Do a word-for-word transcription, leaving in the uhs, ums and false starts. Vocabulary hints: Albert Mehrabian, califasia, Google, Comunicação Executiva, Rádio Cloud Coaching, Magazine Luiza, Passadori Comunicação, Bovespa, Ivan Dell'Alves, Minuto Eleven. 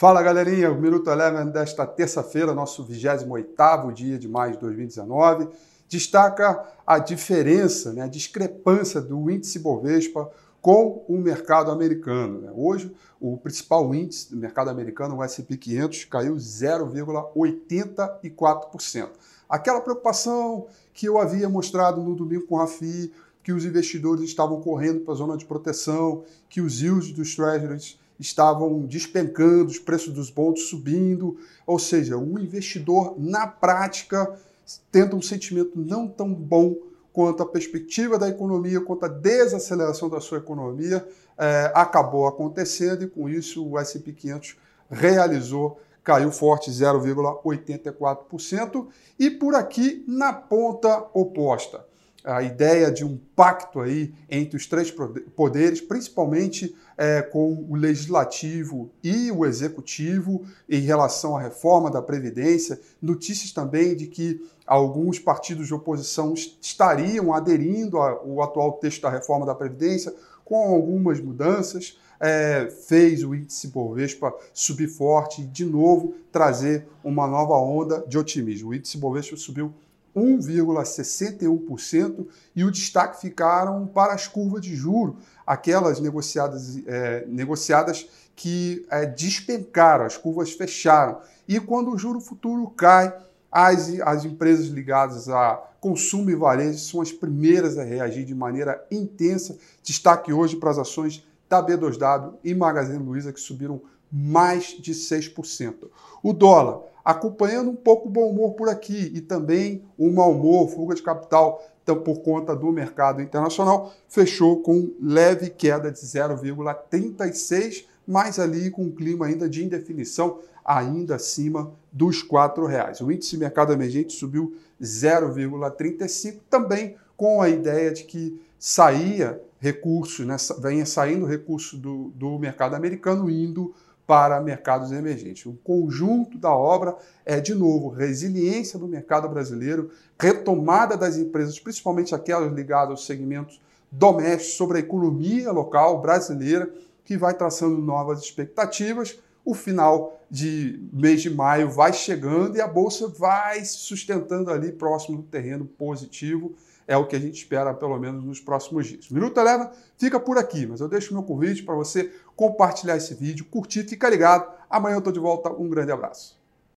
Fala galerinha, o Minuto Eleven desta terça-feira, nosso vigésimo oitavo dia de maio de dois mil e dezenove, destaca a diferença, né, a discrepância do índice Bovespa com o mercado americano, né? Hoje, o principal índice do mercado americano, o S e P quinhentos, caiu zero vírgula oitenta e quatro por cento. Aquela preocupação que eu havia mostrado no domingo com o Rafi, que os investidores estavam correndo para a zona de proteção, que os yields dos treasuries estavam despencando, os preços dos bonds subindo, ou seja, o investidor, na prática, tendo um sentimento não tão bom quanto a perspectiva da economia, quanto a desaceleração da sua economia, é, acabou acontecendo e, com isso, o S e P quinhentos realizou, caiu forte, zero vírgula oitenta e quatro por cento. E, por aqui, na ponta oposta, a ideia de um pacto aí entre os três poderes, principalmente é, com o legislativo e o executivo em relação à reforma da Previdência. Notícias também de que alguns partidos de oposição estariam aderindo ao atual texto da reforma da Previdência, com algumas mudanças, é, fez o índice Bovespa subir forte e, de novo, trazer uma nova onda de otimismo. O índice Bovespa subiu um vírgula sessenta e um por cento e o destaque ficaram para as curvas de juros, aquelas negociadas, é, negociadas que é, despencaram, as curvas fecharam. E quando o juro futuro cai, as, as empresas ligadas a consumo e varejo são as primeiras a reagir de maneira intensa. Destaque hoje para as ações da B dois W e Magazine Luiza, que subiram mais de seis por cento. O dólar, acompanhando um pouco o bom humor por aqui e também o mau humor, fuga de capital então, por conta do mercado internacional, fechou com leve queda de zero vírgula trinta e seis por cento, mas ali com um clima ainda de indefinição, ainda acima dos quatro reais. O índice mercado emergente subiu zero vírgula trinta e cinco por cento, também com a ideia de que saía recursos, né, venha saindo recurso do, do mercado americano, indo para mercados emergentes. O conjunto da obra é, de novo, resiliência do mercado brasileiro, retomada das empresas, principalmente aquelas ligadas aos segmentos domésticos, sobre a economia local brasileira, que vai traçando novas expectativas. O final de mês de maio vai chegando e a Bolsa vai se sustentando ali próximo do terreno positivo. É o que a gente espera, pelo menos, nos próximos dias. Minuto Eleven fica por aqui, mas eu deixo o meu convite para você compartilhar esse vídeo, curtir, fica ligado. Amanhã eu estou de volta. Um grande abraço.